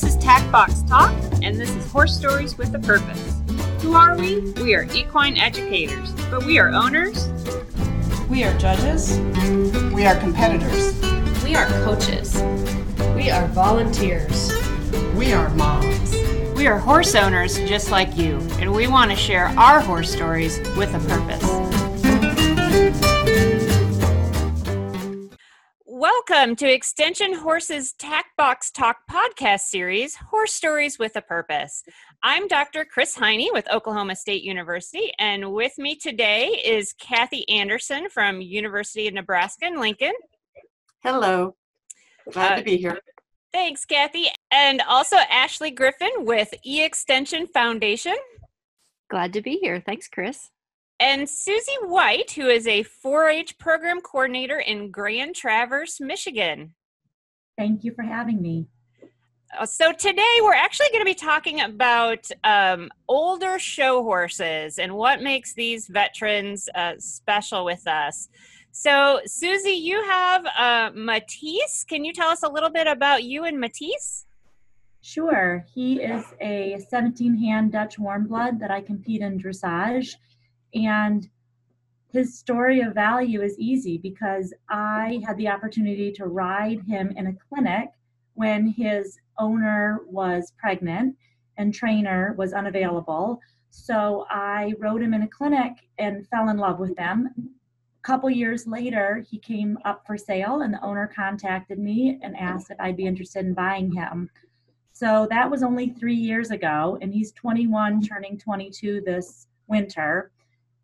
This is Tack Box Talk, and this is Horse Stories with a Purpose. Who are we? We are equine educators, but we are owners. We are judges. We are competitors. We are coaches. We are volunteers. We are moms. We are horse owners just like you, and we want to share our horse stories with a purpose. Welcome to Extension Horse's Tack Box Talk podcast series, Horse Stories with a Purpose. I'm Dr. Chris Heine with Oklahoma State University, and with me today is Kathy Anderson from University of Nebraska in Lincoln. Hello. Glad to be here. Thanks, Kathy. And also Ashley Griffin with eXtension Foundation. Glad to be here. Thanks, Chris. And Susie White, who is a 4-H program coordinator in Grand Traverse, Michigan. Thank you for having me. So today we're actually going to be talking about older show horses and what makes these veterans special with us. So, Susie, you have Matisse. Can you tell us a little bit about you and Matisse? Sure. He is a 17-hand Dutch warm blood that I compete in dressage. And his story of value is easy because I had the opportunity to ride him in a clinic when his owner was pregnant and trainer was unavailable. So I rode him in a clinic and fell in love with him. Couple years later, he came up for sale, and the owner contacted me and asked if I'd be interested in buying him. So that was only 3 years ago, and he's 21, turning 22 this winter.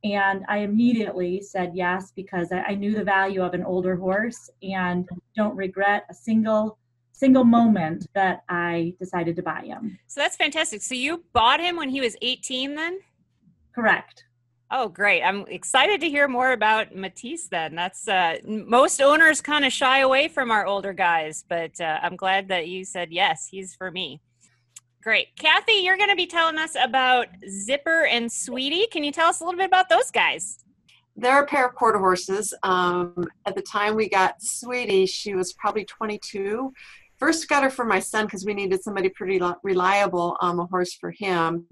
And I immediately said yes because I knew the value of an older horse and don't regret a single moment that I decided to buy him. So that's fantastic. So you bought him when he was 18 then? Correct. Oh, great. I'm excited to hear more about Matisse then. That's most owners kind of shy away from our older guys, but I'm glad that you said, yes, he's for me. Great. Kathy, you're going to be telling us about Zipper and Sweetie. Can you tell us a little bit about those guys? They're a pair of quarter horses. At the time we got Sweetie, she was probably 22. First got her for my son because we needed somebody pretty reliable, a horse for him.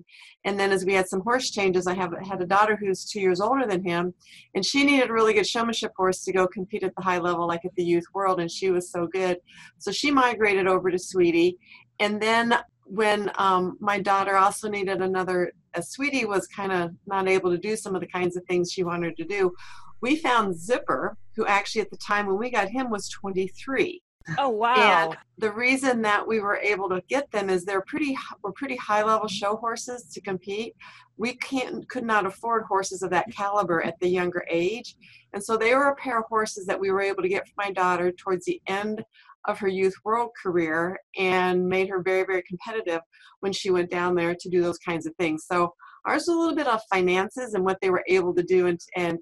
And then as we had some horse changes, I had a daughter who's 2 years older than him, and she needed a really good showmanship horse to go compete at the high level, like at the youth world, and she was so good. So she migrated over to Sweetie. And then when my daughter also needed another, Sweetie was kind of not able to do some of the kinds of things she wanted to do, we found Zipper, who actually at the time when we got him was 23. Oh, wow. And the reason that we were able to get them is we're pretty high-level show horses to compete. We could not afford horses of that caliber at the younger age. And so they were a pair of horses that we were able to get for my daughter towards the end of her youth world career and made her very, very competitive when she went down there to do those kinds of things. So ours was a little bit of finances and what they were able to do and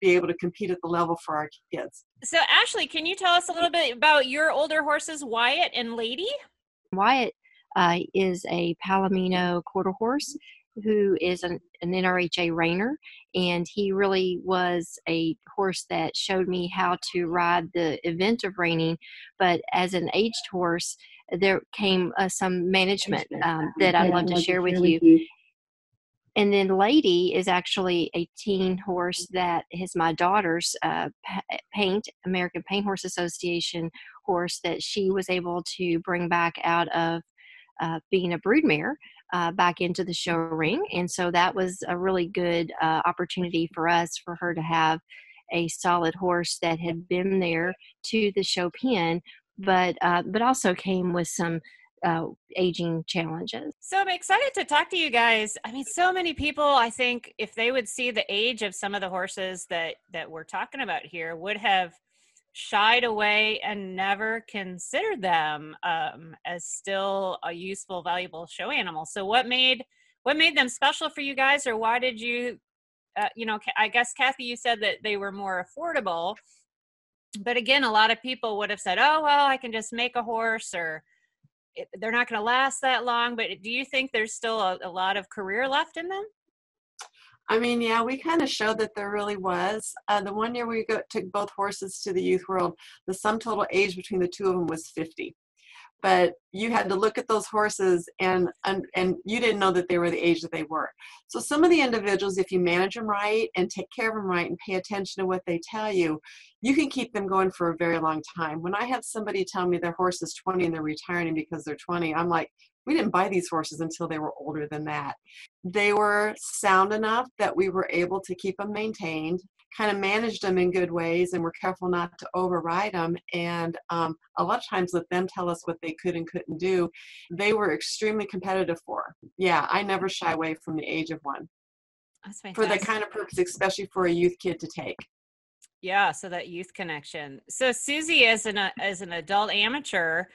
be able to compete at the level for our kids. So Ashley, can you tell us a little bit about your older horses, Wyatt and Lady? Wyatt is a Palomino Quarter Horse who is an NRHA reiner, and he really was a horse that showed me how to ride the event of reining. But as an aged horse, there came some management that I'd love to share with you. And then Lady is actually a teen horse that is my daughter's Paint American Paint Horse Association horse that she was able to bring back out of being a broodmare back into the show ring. And so that was a really good opportunity for us, for her to have a solid horse that had been there to the show pen, but also came with some aging challenges. So I'm excited to talk to you guys. I mean, so many people, I think if they would see the age of some of the horses that we're talking about here would have shied away and never considered them as still a useful, valuable show animal. So what made them special for you guys, or why did you, I guess, Kathy, you said that they were more affordable, but again, a lot of people would have said, oh, well, I can just make a horse, or they're not going to last that long. But do you think there's still a lot of career left in them? I mean, yeah, we kind of showed that there really was. The one year we took both horses to the youth world, the sum total age between the two of them was 50. but you had to look at those horses and you didn't know that they were the age that they were. So some of the individuals, if you manage them right and take care of them right and pay attention to what they tell you, you can keep them going for a very long time. When I have somebody tell me their horse is 20 and they're retiring because they're 20, I'm like, we didn't buy these horses until they were older than that. They were sound enough that we were able to keep them maintained, kind of managed them in good ways, and we're careful not to override them, and a lot of times let them tell us what they could and couldn't do. They were extremely competitive for. Yeah, I never shy away from the age of one. That's fantastic. For the kind of purpose, especially for a youth kid to take. Yeah, so that youth connection. So Susie, as an adult amateur,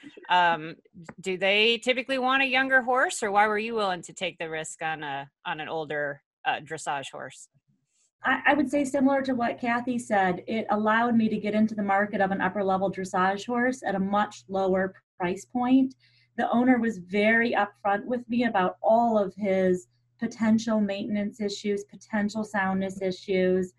do they typically want a younger horse, or why were you willing to take the risk on an older dressage horse? I would say similar to what Kathy said, it allowed me to get into the market of an upper level dressage horse at a much lower price point. The owner was very upfront with me about all of his potential maintenance issues, potential soundness issues.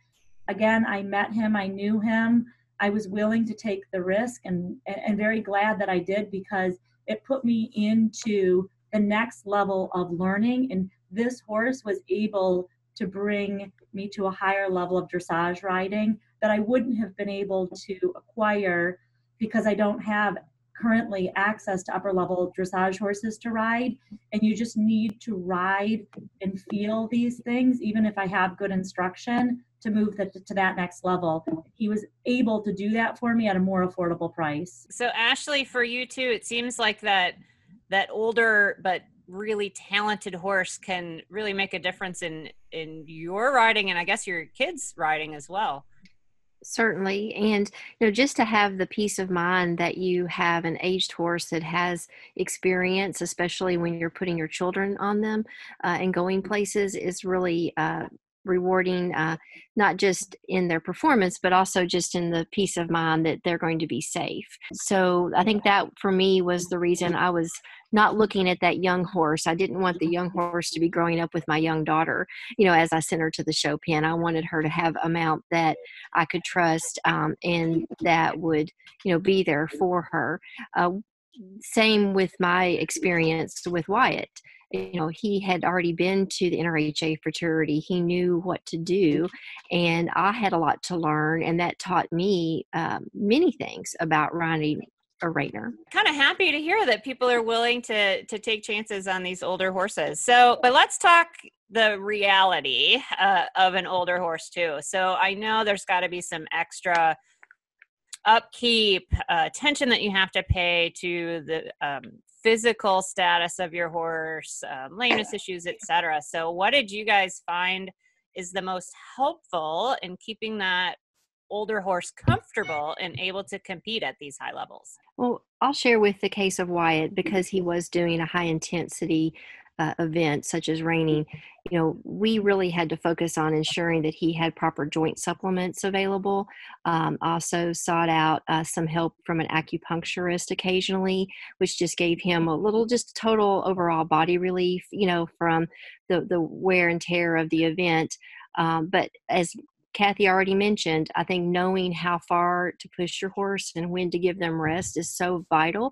Again, I met him, I knew him, I was willing to take the risk, and very glad that I did, because it put me into the next level of learning, and this horse was able to bring me to a higher level of dressage riding that I wouldn't have been able to acquire, because I don't have currently access to upper level dressage horses to ride. And you just need to ride and feel these things, even if I have good instruction, to move to that next level. He was able to do that for me at a more affordable price. So Ashley, for you too, it seems like that older but really talented horse can really make a difference in your riding, and I guess your kids' riding as well. Certainly. And you know, just to have the peace of mind that you have an aged horse that has experience, especially when you're putting your children on them and going places, is really rewarding, not just in their performance, but also just in the peace of mind that they're going to be safe. So I think that for me was the reason I was not looking at that young horse. I didn't want the young horse to be growing up with my young daughter, you know, as I sent her to the show pen. I wanted her to have a mount that I could trust and that would, you know, be there for her. Same with my experience with Wyatt. You know, he had already been to the NRHA fraternity. He knew what to do, and I had a lot to learn, and that taught me many things about riding a reiner. Kind of happy to hear that people are willing to take chances on these older horses. So, but let's talk the reality of an older horse too. So I know there's got to be some extra upkeep, attention that you have to pay to the physical status of your horse, lameness issues, etc. So what did you guys find is the most helpful in keeping that older horse comfortable and able to compete at these high levels? Well, I'll share with the case of Wyatt, because he was doing a high intensity event such as reining. You know, we really had to focus on ensuring that he had proper joint supplements available. Also sought out some help from an acupuncturist occasionally, which just gave him a little, just total overall body relief, you know, from the wear and tear of the event. But as Kathy already mentioned, I think knowing how far to push your horse and when to give them rest is so vital.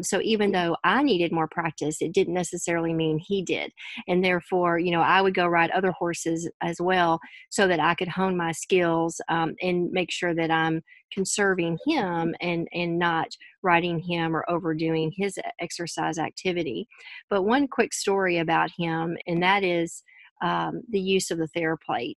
So even though I needed more practice, it didn't necessarily mean he did. And therefore, you know, I would go ride other horses as well so that I could hone my skills and make sure that I'm conserving him and not riding him or overdoing his exercise activity. But one quick story about him, and that is the use of the TheraPlate.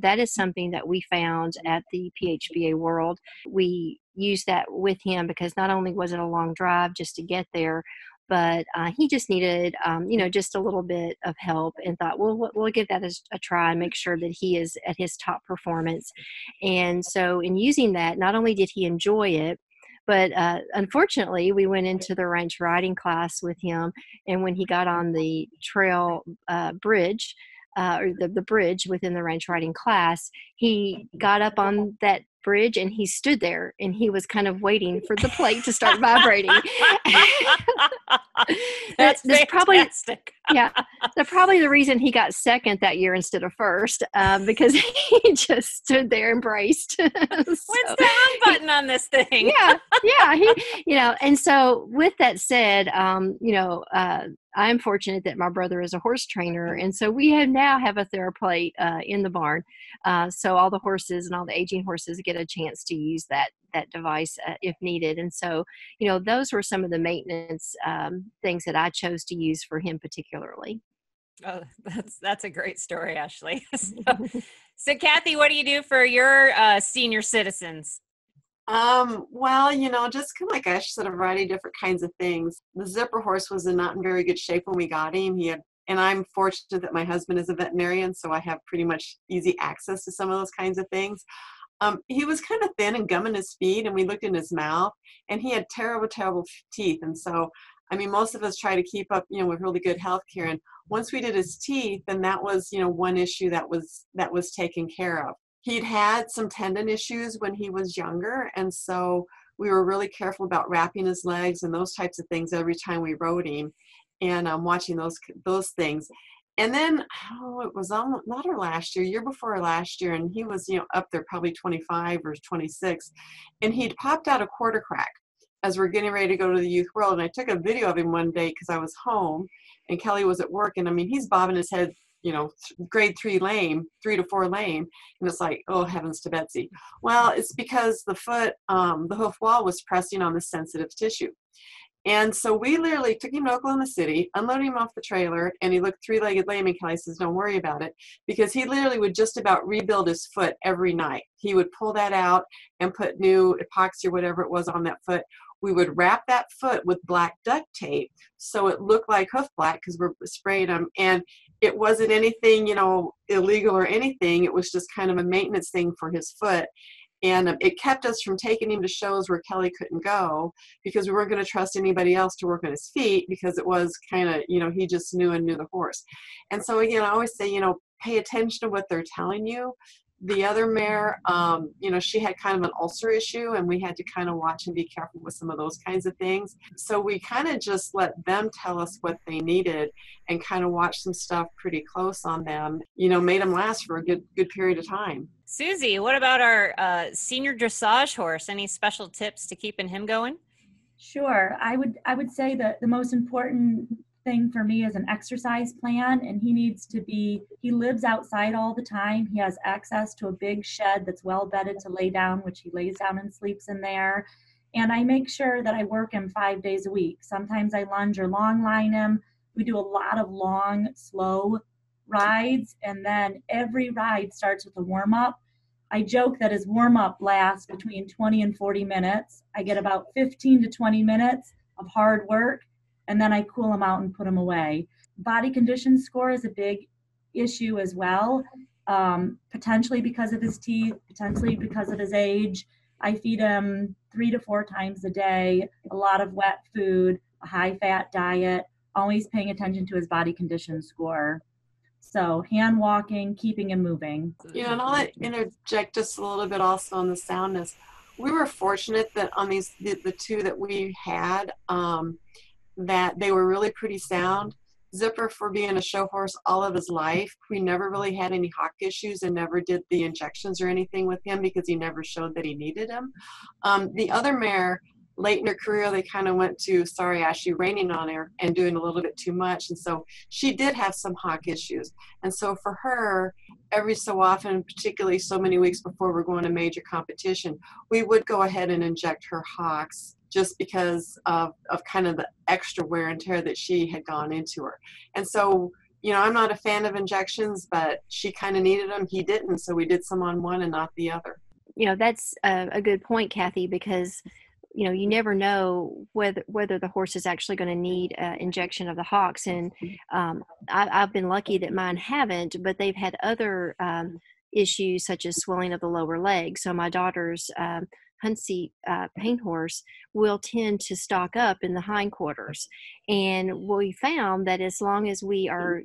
That is something that we found at the PHBA World. We used that with him because not only was it a long drive just to get there, but he just needed, you know, just a little bit of help, and thought, well, we'll give that a try and make sure that he is at his top performance. And so in using that, not only did he enjoy it, but unfortunately, we went into the ranch riding class with him. And when he got on the trail bridge, or the bridge within the ranch riding class, he got up on that bridge and he stood there and he was kind of waiting for the plate to start vibrating. That's fantastic. Probably the reason he got second that year instead of first, because he just stood there and braced. When's the on button sitting on this thing. Yeah. And so with that said, I'm fortunate that my brother is a horse trainer. And so we now have a TheraPlate in the barn. So all the horses and all the aging horses get a chance to use that device if needed. And so, those were some of the maintenance things that I chose to use for him particularly. Oh, that's a great story, Ashley. So Kathy, what do you do for your senior citizens? Well, just kind of like Ash said, a variety of different kinds of things. The Zipper horse was not in very good shape when we got him. And I'm fortunate that my husband is a veterinarian, so I have pretty much easy access to some of those kinds of things. He was kind of thin and gumming his feet, and we looked in his mouth, and he had terrible, terrible teeth. And so, most of us try to keep up, with really good health care. And once we did his teeth, then that was, one issue that was taken care of. He'd had some tendon issues when he was younger. And so we were really careful about wrapping his legs and those types of things every time we rode him, and watching those things. And then, it was not our last year before last year, and he was, up there probably 25 or 26, and he'd popped out a quarter crack as we're getting ready to go to the youth world. And I took a video of him one day because I was home and Kelly was at work, and he's bobbing his head, grade 3 lame, 3 to 4 lame. And it's like, oh, heavens to Betsy. Well, it's because the foot, the hoof wall was pressing on the sensitive tissue. And so we literally took him to Oklahoma City, unloaded him off the trailer, and he looked 3-legged lame, and Kelly says, don't worry about it, because he literally would just about rebuild his foot every night. He would pull that out and put new epoxy or whatever it was on that foot. We would wrap that foot with black duct tape so it looked like hoof black, because we're spraying them. And it wasn't anything, illegal or anything. It was just kind of a maintenance thing for his foot. And it kept us from taking him to shows where Kelly couldn't go, because we weren't going to trust anybody else to work on his feet, because it was kind of, he just knew the horse. And so, again, I always say, pay attention to what they're telling you. The other mare, she had kind of an ulcer issue, and we had to kind of watch and be careful with some of those kinds of things. So we kind of just let them tell us what they needed and kind of watch some stuff pretty close on them, made them last for a good period of time. Susie, what about our senior dressage horse? Any special tips to keeping him going? Sure. I would say that the most important thing for me is an exercise plan, and he lives outside all the time. He has access to a big shed that's well bedded to lay down, which he lays down and sleeps in there. And I make sure that I work him 5 days a week. Sometimes I lunge or long line him. We do a lot of long, slow rides, and then every ride starts with a warm up. I joke that his warm up lasts between 20 and 40 minutes. I get about 15 to 20 minutes of hard work, and then I cool them out and put them away. Body condition score is a big issue as well, potentially because of his teeth, potentially because of his age. I feed him 3 to 4 times a day, a lot of wet food, a high-fat diet, always paying attention to his body condition score. So hand walking, keeping him moving. And I'll interject just a little bit also on the soundness. We were fortunate that on the two that we had, that they were really pretty sound. Zipper, for being a show horse all of his life, we never really had any hock issues and never did the injections or anything with him, because he never showed that he needed them. The other mare, late in her career, they kind of went to, sorry, Ashley, raining on her and doing a little bit too much. And so she did have some hock issues. And so for her, every so often, particularly so many weeks before we're going to major competition, we would go ahead and inject her hocks, just because of kind of the extra wear and tear that she had gone into her. And so, I'm not a fan of injections, but she kind of needed them. He didn't. So we did some on one and not the other. That's a good point, Kathy, because you never know whether the horse is actually going to need injection of the hocks. And I've been lucky that mine haven't, but they've had other issues such as swelling of the lower leg. So my daughter's Huntsy paint horse will tend to stock up in the hindquarters. And we found that as long as we are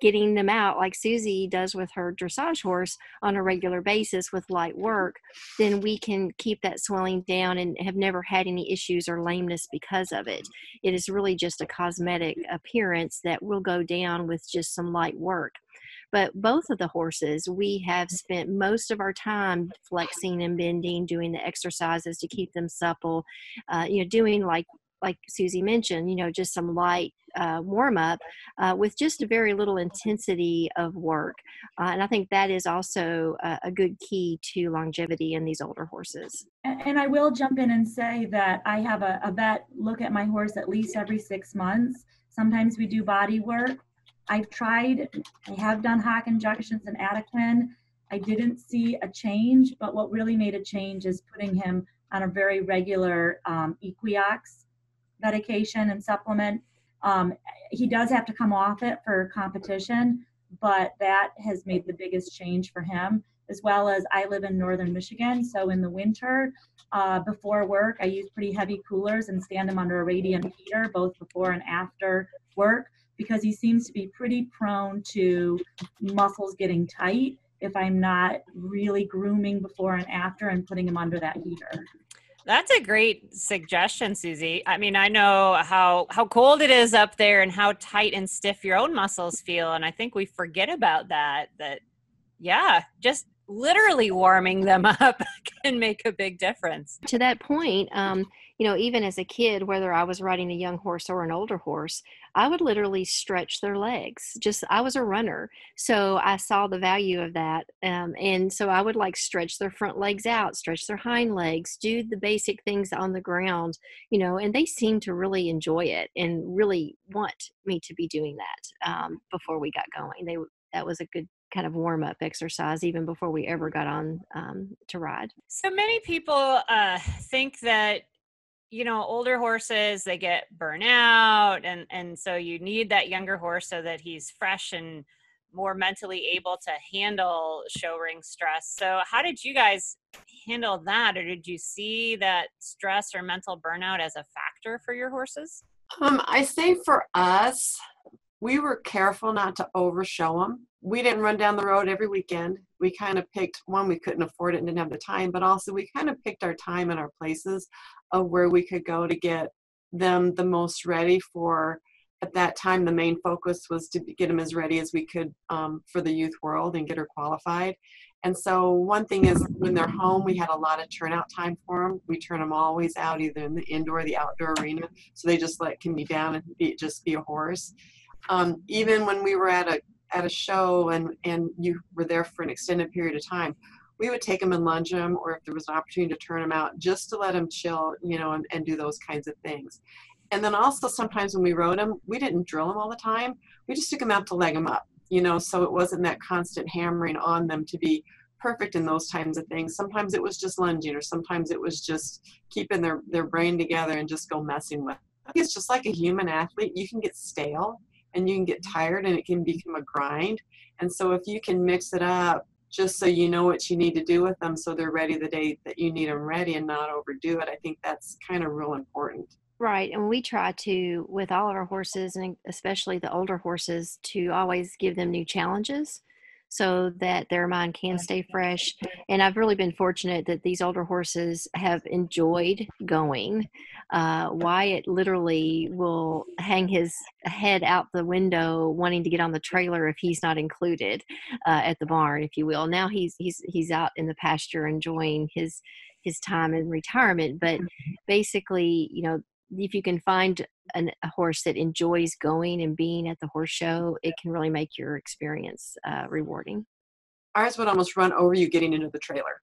getting them out, like Susie does with her dressage horse on a regular basis with light work, then we can keep that swelling down and have never had any issues or lameness because of it. It is really just a cosmetic appearance that will go down with just some light work. But both of the horses, we have spent most of our time flexing and bending, doing the exercises to keep them supple, you know, doing like Susie mentioned, you know, just some light warm up with just a very little intensity of work. And I think that is also a good key to longevity in these older horses. And I will jump in and say that I have a vet look at my horse at least every 6 months. Sometimes we do body work. I have done hock injections and Adequin. I didn't see a change, but what really made a change is putting him on a very regular Equiox medication and supplement. He does have to come off it for competition, but that has made the biggest change for him, as well as I live in northern Michigan. So in the winter, before work, I use pretty heavy coolers and stand him under a radiant heater, both before and after work, because he seems to be pretty prone to muscles getting tight if I'm not really grooming before and after and putting him under that heater. That's a great suggestion, Susie. I mean, I know how cold it is up there and how tight and stiff your own muscles feel. And I think we forget about that, yeah, just literally warming them up can make a big difference. To that point, you know, even as a kid, whether I was riding a young horse or an older horse, I would literally stretch their legs. I was a runner, so I saw the value of that. And so I would like stretch their front legs out, stretch their hind legs, do the basic things on the ground, you know, and they seemed to really enjoy it and really want me to be doing that before we got going. That was a good kind of warm-up exercise even before we ever got on to ride. So many people think that, you know, older horses, they get burnout, and so you need that younger horse so that he's fresh and more mentally able to handle show ring stress. So how did you guys handle that, or did you see that stress or mental burnout as a factor for your horses? I think for us, we were careful not to overshow them. We didn't run down the road every weekend. We kind of picked one, we couldn't afford it and didn't have the time, but also we kind of picked our time and our places of where we could go to get them the most ready for, at that time, the main focus was to get them as ready as we could for the youth world and get her qualified. And so one thing is when they're home, we had a lot of turnout time for them. We turn them always out, either in the indoor or the outdoor arena. So they just can be down and just be a horse. Even when we were at a show and you were there for an extended period of time, we would take them and lunge them, or if there was an opportunity to turn them out, just to let them chill, you know, and do those kinds of things. And then also sometimes when we rode them, we didn't drill them all the time. We just took them out to leg them up, you know, so it wasn't that constant hammering on them to be perfect in those kinds of things. Sometimes it was just lunging, or sometimes it was just keeping their brain together and just go messing with them. It's just like a human athlete. You can get stale and you can get tired and it can become a grind. And so if you can mix it up just so you know what you need to do with them so they're ready the day that you need them ready and not overdo it, I think that's kind of real important. Right, and we try to, with all of our horses and especially the older horses, to always give them new challenges so that their mind can stay fresh. And I've really been fortunate that these older horses have enjoyed going. Wyatt literally will hang his head out the window wanting to get on the trailer if he's not included at the barn, if you will. Now he's out in the pasture enjoying his time in retirement. But basically, you know, if you can find a horse that enjoys going and being at the horse show, it can really make your experience rewarding. Ours would almost run over you getting into the trailer.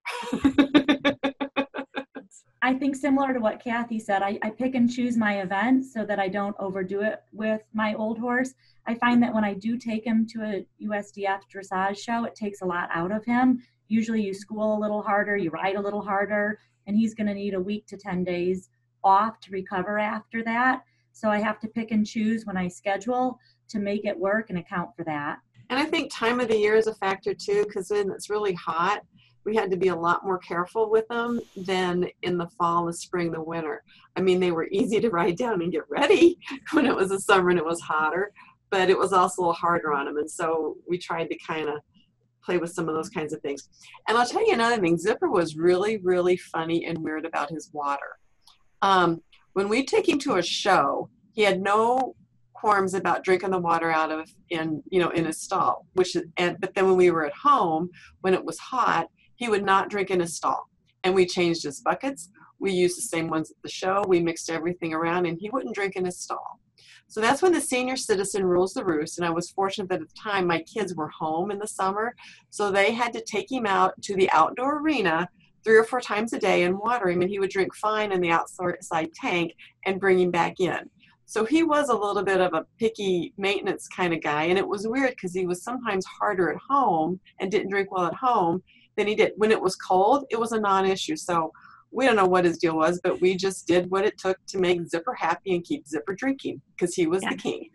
I think similar to what Kathy said, I pick and choose my events so that I don't overdo it with my old horse. I find that when I do take him to a USDF dressage show, it takes a lot out of him. Usually you school a little harder, you ride a little harder, and he's going to need a week to 10 days off to recover after that. So I have to pick and choose when I schedule to make it work and account for that. And I think time of the year is a factor too, because when it's really hot, we had to be a lot more careful with them than in the fall, the spring, the winter. I mean, they were easy to ride down and get ready when it was the summer and it was hotter, but it was also a little harder on them. And so we tried to kind of play with some of those kinds of things. And I'll tell you another thing, Zipper was really, really funny and weird about his water. When we took him to a show, he had no quorums about drinking the water out of in a stall, but then when we were at home, when it was hot, he would not drink in a stall, and we changed his buckets. We used the same ones at the show. We mixed everything around, and he wouldn't drink in his stall. So that's when the senior citizen rules the roost, and I was fortunate that at the time my kids were home in the summer, so they had to take him out to the outdoor arena 3 or 4 times a day and water him, and he would drink fine in the outside tank and bring him back in. So he was a little bit of a picky maintenance kind of guy, and it was weird because he was sometimes harder at home and didn't drink well at home than he did. When it was cold, it was a non-issue. So we don't know what his deal was, but we just did what it took to make Zipper happy and keep Zipper drinking because he was the king.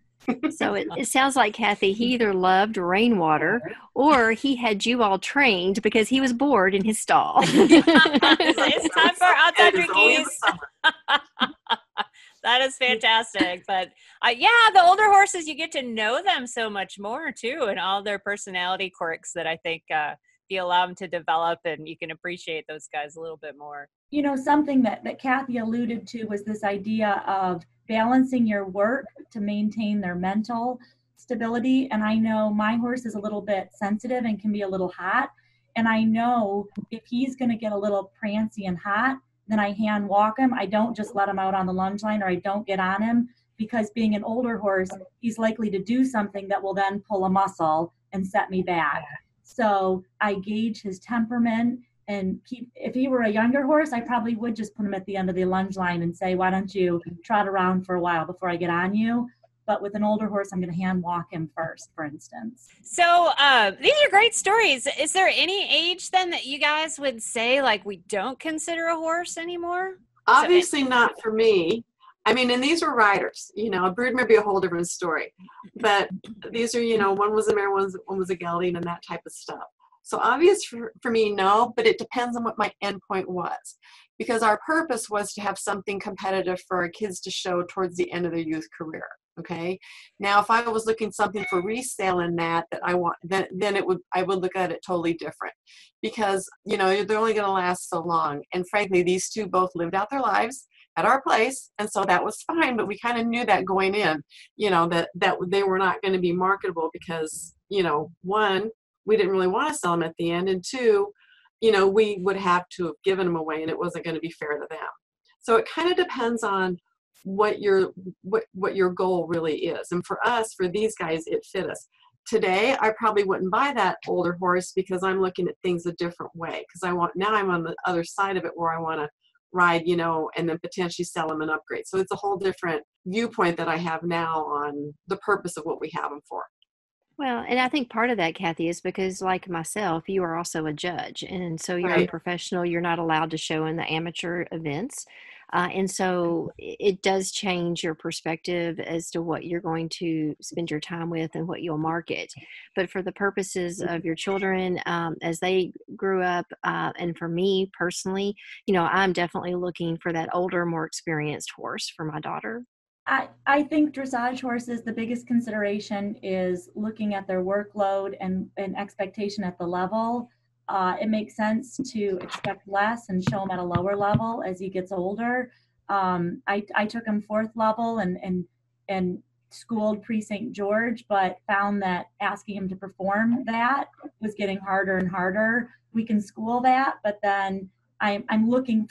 So it sounds like, Kathy, he either loved rainwater or he had you all trained because he was bored in his stall. It's time for outside drinkies. That is fantastic. But yeah, the older horses, you get to know them so much more too, and all their personality quirks that I think you allow them to develop, and you can appreciate those guys a little bit more. You know, something that Kathy alluded to was this idea of balancing your work to maintain their mental stability. And I know my horse is a little bit sensitive and can be a little hot. And I know if he's going to get a little prancy and hot, then I hand walk him. I don't just let him out on the lunge line, or I don't get on him, because being an older horse, he's likely to do something that will then pull a muscle and set me back. So I gauge his temperament and if he were a younger horse, I probably would just put him at the end of the lunge line and say, why don't you trot around for a while before I get on you? But with an older horse, I'm going to hand walk him first, for instance. So these are great stories. Is there any age then that you guys would say, like, we don't consider a horse anymore? Obviously not for me. I mean, and these were riders, a brood may be a whole different story, but these are, one was a mare, one was a gelding, and that type of stuff. So obvious for me, no, but it depends on what my endpoint was, because our purpose was to have something competitive for our kids to show towards the end of their youth career. Okay. Now, if I was looking something for resale in that I want, then I would look at it totally different, because, they're only going to last so long. And frankly, these two both lived out their lives at our place, and so that was fine, but we kind of knew that going in, that they were not going to be marketable because, one, we didn't really want to sell them at the end, and two, we would have to have given them away, and it wasn't going to be fair to them. So it kind of depends on what your goal really is, and for us, for these guys, it fit us. Today, I probably wouldn't buy that older horse because I'm looking at things a different way, because now I'm on the other side of it where I want to ride, and then potentially sell them an upgrade. So it's a whole different viewpoint that I have now on the purpose of what we have them for. Well, and I think part of that, Kathy, is because, like myself, you are also a judge. And so you're a professional, you're not allowed to show in the amateur events. And so it does change your perspective as to what you're going to spend your time with and what you'll market. But for the purposes of your children, as they grew up, and for me personally, I'm definitely looking for that older, more experienced horse for my daughter. I think dressage horses, the biggest consideration is looking at their workload and expectation at the level. It makes sense to expect less and show him at a lower level as he gets older. I took him 4th level and schooled pre St. George, but found that asking him to perform that was getting harder and harder. We can school that, but then I'm looking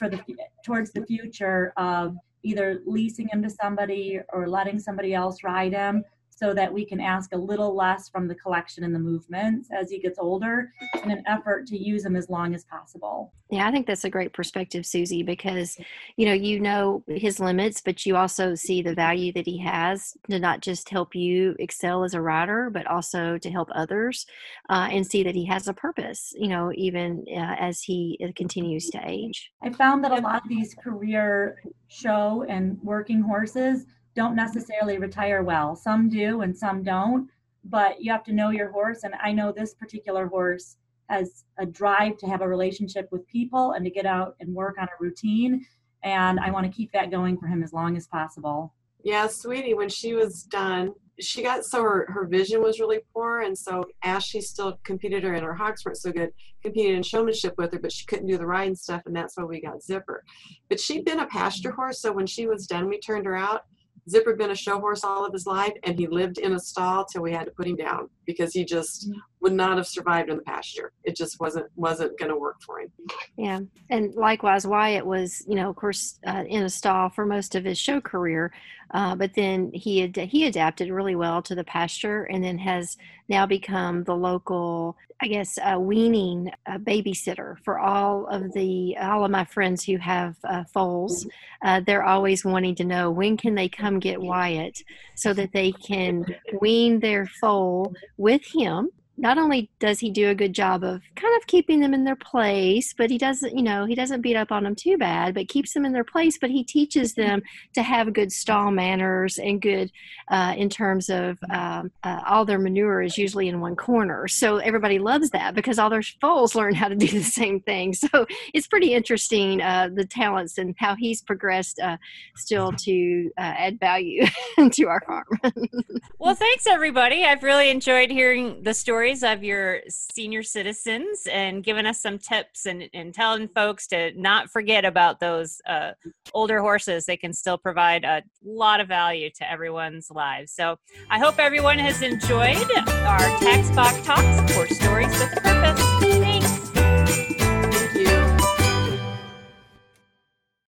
towards the future of either leasing him to somebody or letting somebody else ride him, so that we can ask a little less from the collection and the movements as he gets older, in an effort to use him as long as possible. Yeah, I think that's a great perspective, Susie, because, you know his limits, but you also see the value that he has to not just help you excel as a rider, but also to help others and see that he has a purpose, even as he continues to age. I found that a lot of these career show and working horses don't necessarily retire well. Some do and some don't, but you have to know your horse. And I know this particular horse has a drive to have a relationship with people and to get out and work on a routine. And I want to keep that going for him as long as possible. Yeah, Sweetie, when she was done, she got so her vision was really poor. And so Ashley still competed her, and her hawks weren't so good, competed in showmanship with her, but she couldn't do the riding stuff. And that's why we got Zipper. But she'd been a pasture horse. So when she was done, we turned her out. Zipper had been a show horse all of his life, and he lived in a stall till we had to put him down because he just would not have survived in the pasture. It just wasn't going to work for him. Yeah, and likewise, Wyatt was, you know, of course, in a stall for most of his show career, but then he adapted really well to the pasture, and then has now become the local, I guess, weaning babysitter for all of my friends who have foals. They're always wanting to know, when can they come get Wyatt so that they can wean their foal with him. Not only does he do a good job of kind of keeping them in their place, but he doesn't beat up on them too bad, but keeps them in their place. But he teaches them to have good stall manners and good in terms of all their manure is usually in one corner. So everybody loves that because all their foals learn how to do the same thing. So it's pretty interesting, the talents and how he's progressed still to add value to our farm. Well, thanks, everybody. I've really enjoyed hearing the story of your senior citizens and giving us some tips and telling folks to not forget about those older horses. They can still provide a lot of value to everyone's lives. So I hope everyone has enjoyed our Tax Box Talks for Stories with a Purpose. Thanks.